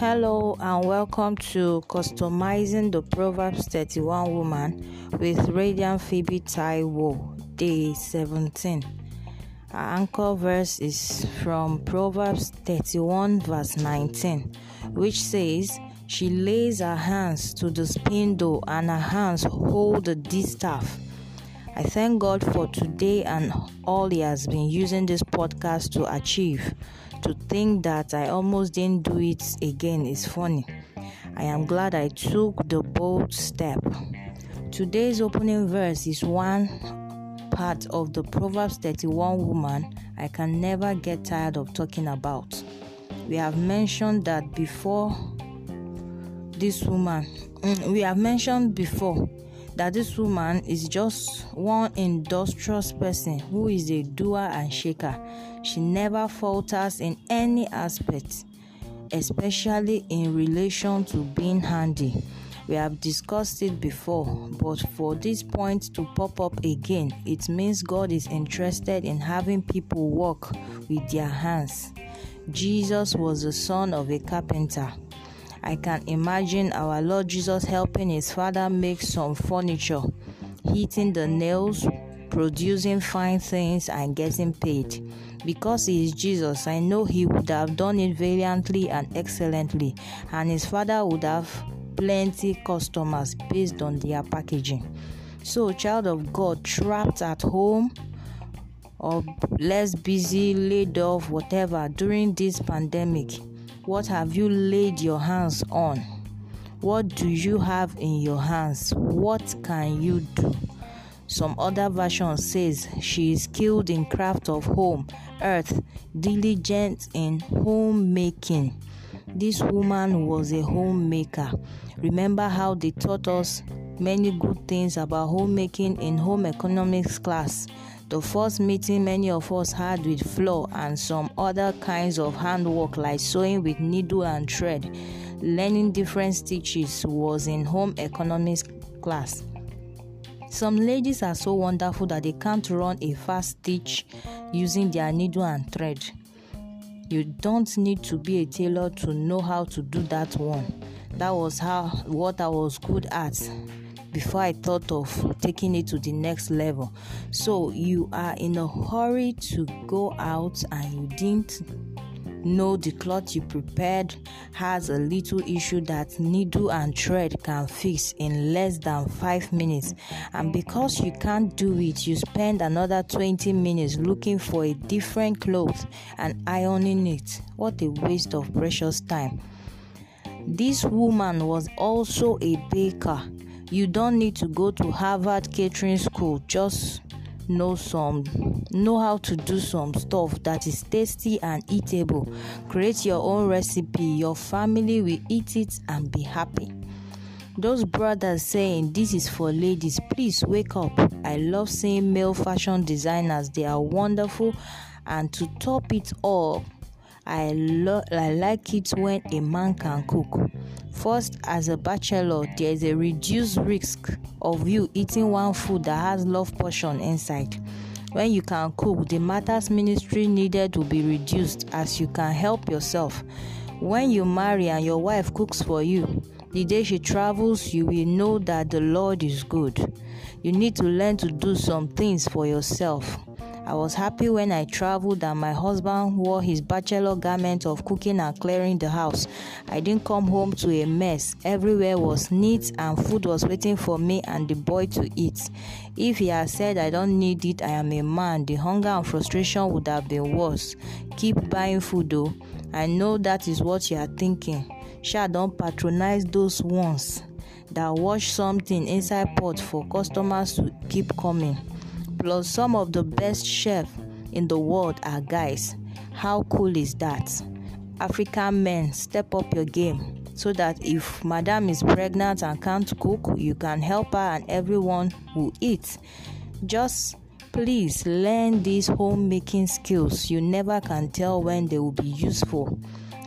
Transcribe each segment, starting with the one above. Hello and welcome to Customizing the Proverbs 31 Woman with Radiant Phoebe Taiwo, Day 17. Our anchor verse is from Proverbs 31 verse 19, which says, "She lays her hands to the spindle and her hands hold the distaff." I thank God for today and all He has been using this podcast to achieve. To think that I almost didn't do it again is funny. I am glad I took the bold step. Today's opening verse is one part of the Proverbs 31 woman I can never get tired of talking about. We have mentioned before that this woman is just one industrious person who is a doer and shaker. She never falters in any aspect, especially in relation to being handy. We have discussed it before, but for this point to pop up again, it means God is interested in having people work with their hands. Jesus was the son of a carpenter. I can imagine our Lord Jesus helping his father make some furniture, hitting the nails, producing fine things, and getting paid. Because he is Jesus, I know he would have done it valiantly and excellently, and his father would have plenty customers based on their packaging. So, child of God, trapped at home or less busy, laid off, whatever, during this pandemic, what have you laid your hands on? What do you have in your hands? What can you do? Some other version says she is skilled in craft of home, earth, diligent in homemaking. This woman was a homemaker. Remember how they taught us many good things about homemaking in home economics class. The first meeting many of us had with floor and some other kinds of handwork like sewing with needle and thread. Learning different stitches was in home economics class. Some ladies are so wonderful that they can't run a fast stitch using their needle and thread. You don't need to be a tailor to know how to do that one. That was what I was good at before I thought of taking it to the next level. So you are in a hurry to go out and you didn't know the cloth you prepared has a little issue that needle and thread can fix in less than 5 minutes, and because you can't do it, you spend another 20 minutes looking for a different cloth and ironing it. What a waste of precious time. This woman was also a baker. You don't need to go to Harvard Catering School, just know how to do some stuff that is tasty and eatable. Create your own recipe. Your family will eat it and be happy. Those brothers saying this is for ladies, please wake up. I love seeing male fashion designers. They are wonderful, and to top it all, I like it when a man can cook. First, as a bachelor, there is a reduced risk of you eating one food that has love portion inside. When you can cook, the matters ministry needed will be reduced as you can help yourself. When you marry and your wife cooks for you, the day she travels, you will know that the Lord is good. You need to learn to do some things for yourself. I was happy when I traveled and my husband wore his bachelor garment of cooking and clearing the house. I didn't come home to a mess. Everywhere was neat and food was waiting for me and the boy to eat. If he had said, "I don't need it, I am a man," the hunger and frustration would have been worse. Keep buying food though. I know that is what you are thinking. Sha, don't patronize those ones that wash something inside pot for customers to keep coming. Plus, some of the best chefs in the world are guys. How cool is that? African men, step up your game so that if madam is pregnant and can't cook, you can help her and everyone will eat. Just please learn these homemaking skills. You never can tell when they will be useful.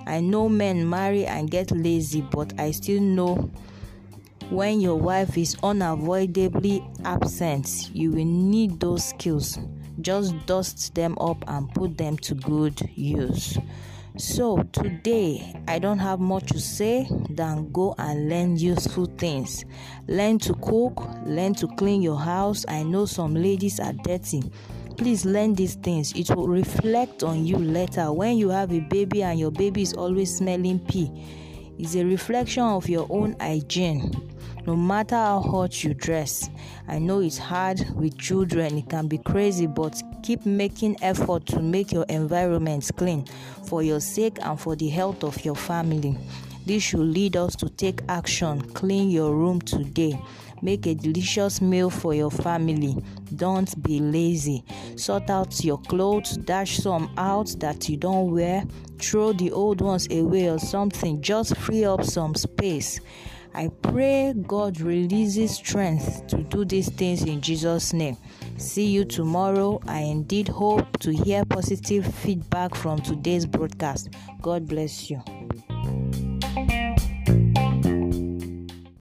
I know men marry and get lazy, but I still know when your wife is unavoidably absent, you will need those skills. Just dust them up and put them to good use. So today, I don't have much to say than go and learn useful things. Learn to cook, learn to clean your house. I know some ladies are dirty. Please learn these things. It will reflect on you later. When you have a baby and your baby is always smelling pee, it's a reflection of your own hygiene. No matter how hot you dress, I know it's hard with children, it can be crazy, but keep making effort to make your environment clean for your sake and for the health of your family. This should lead us to take action. Clean your room today. Make a delicious meal for your family. Don't be lazy. Sort out your clothes, dash some out that you don't wear, throw the old ones away or something. Just free up some space. I pray God releases strength to do these things in Jesus' name. See you tomorrow. I indeed hope to hear positive feedback from today's broadcast. God bless you.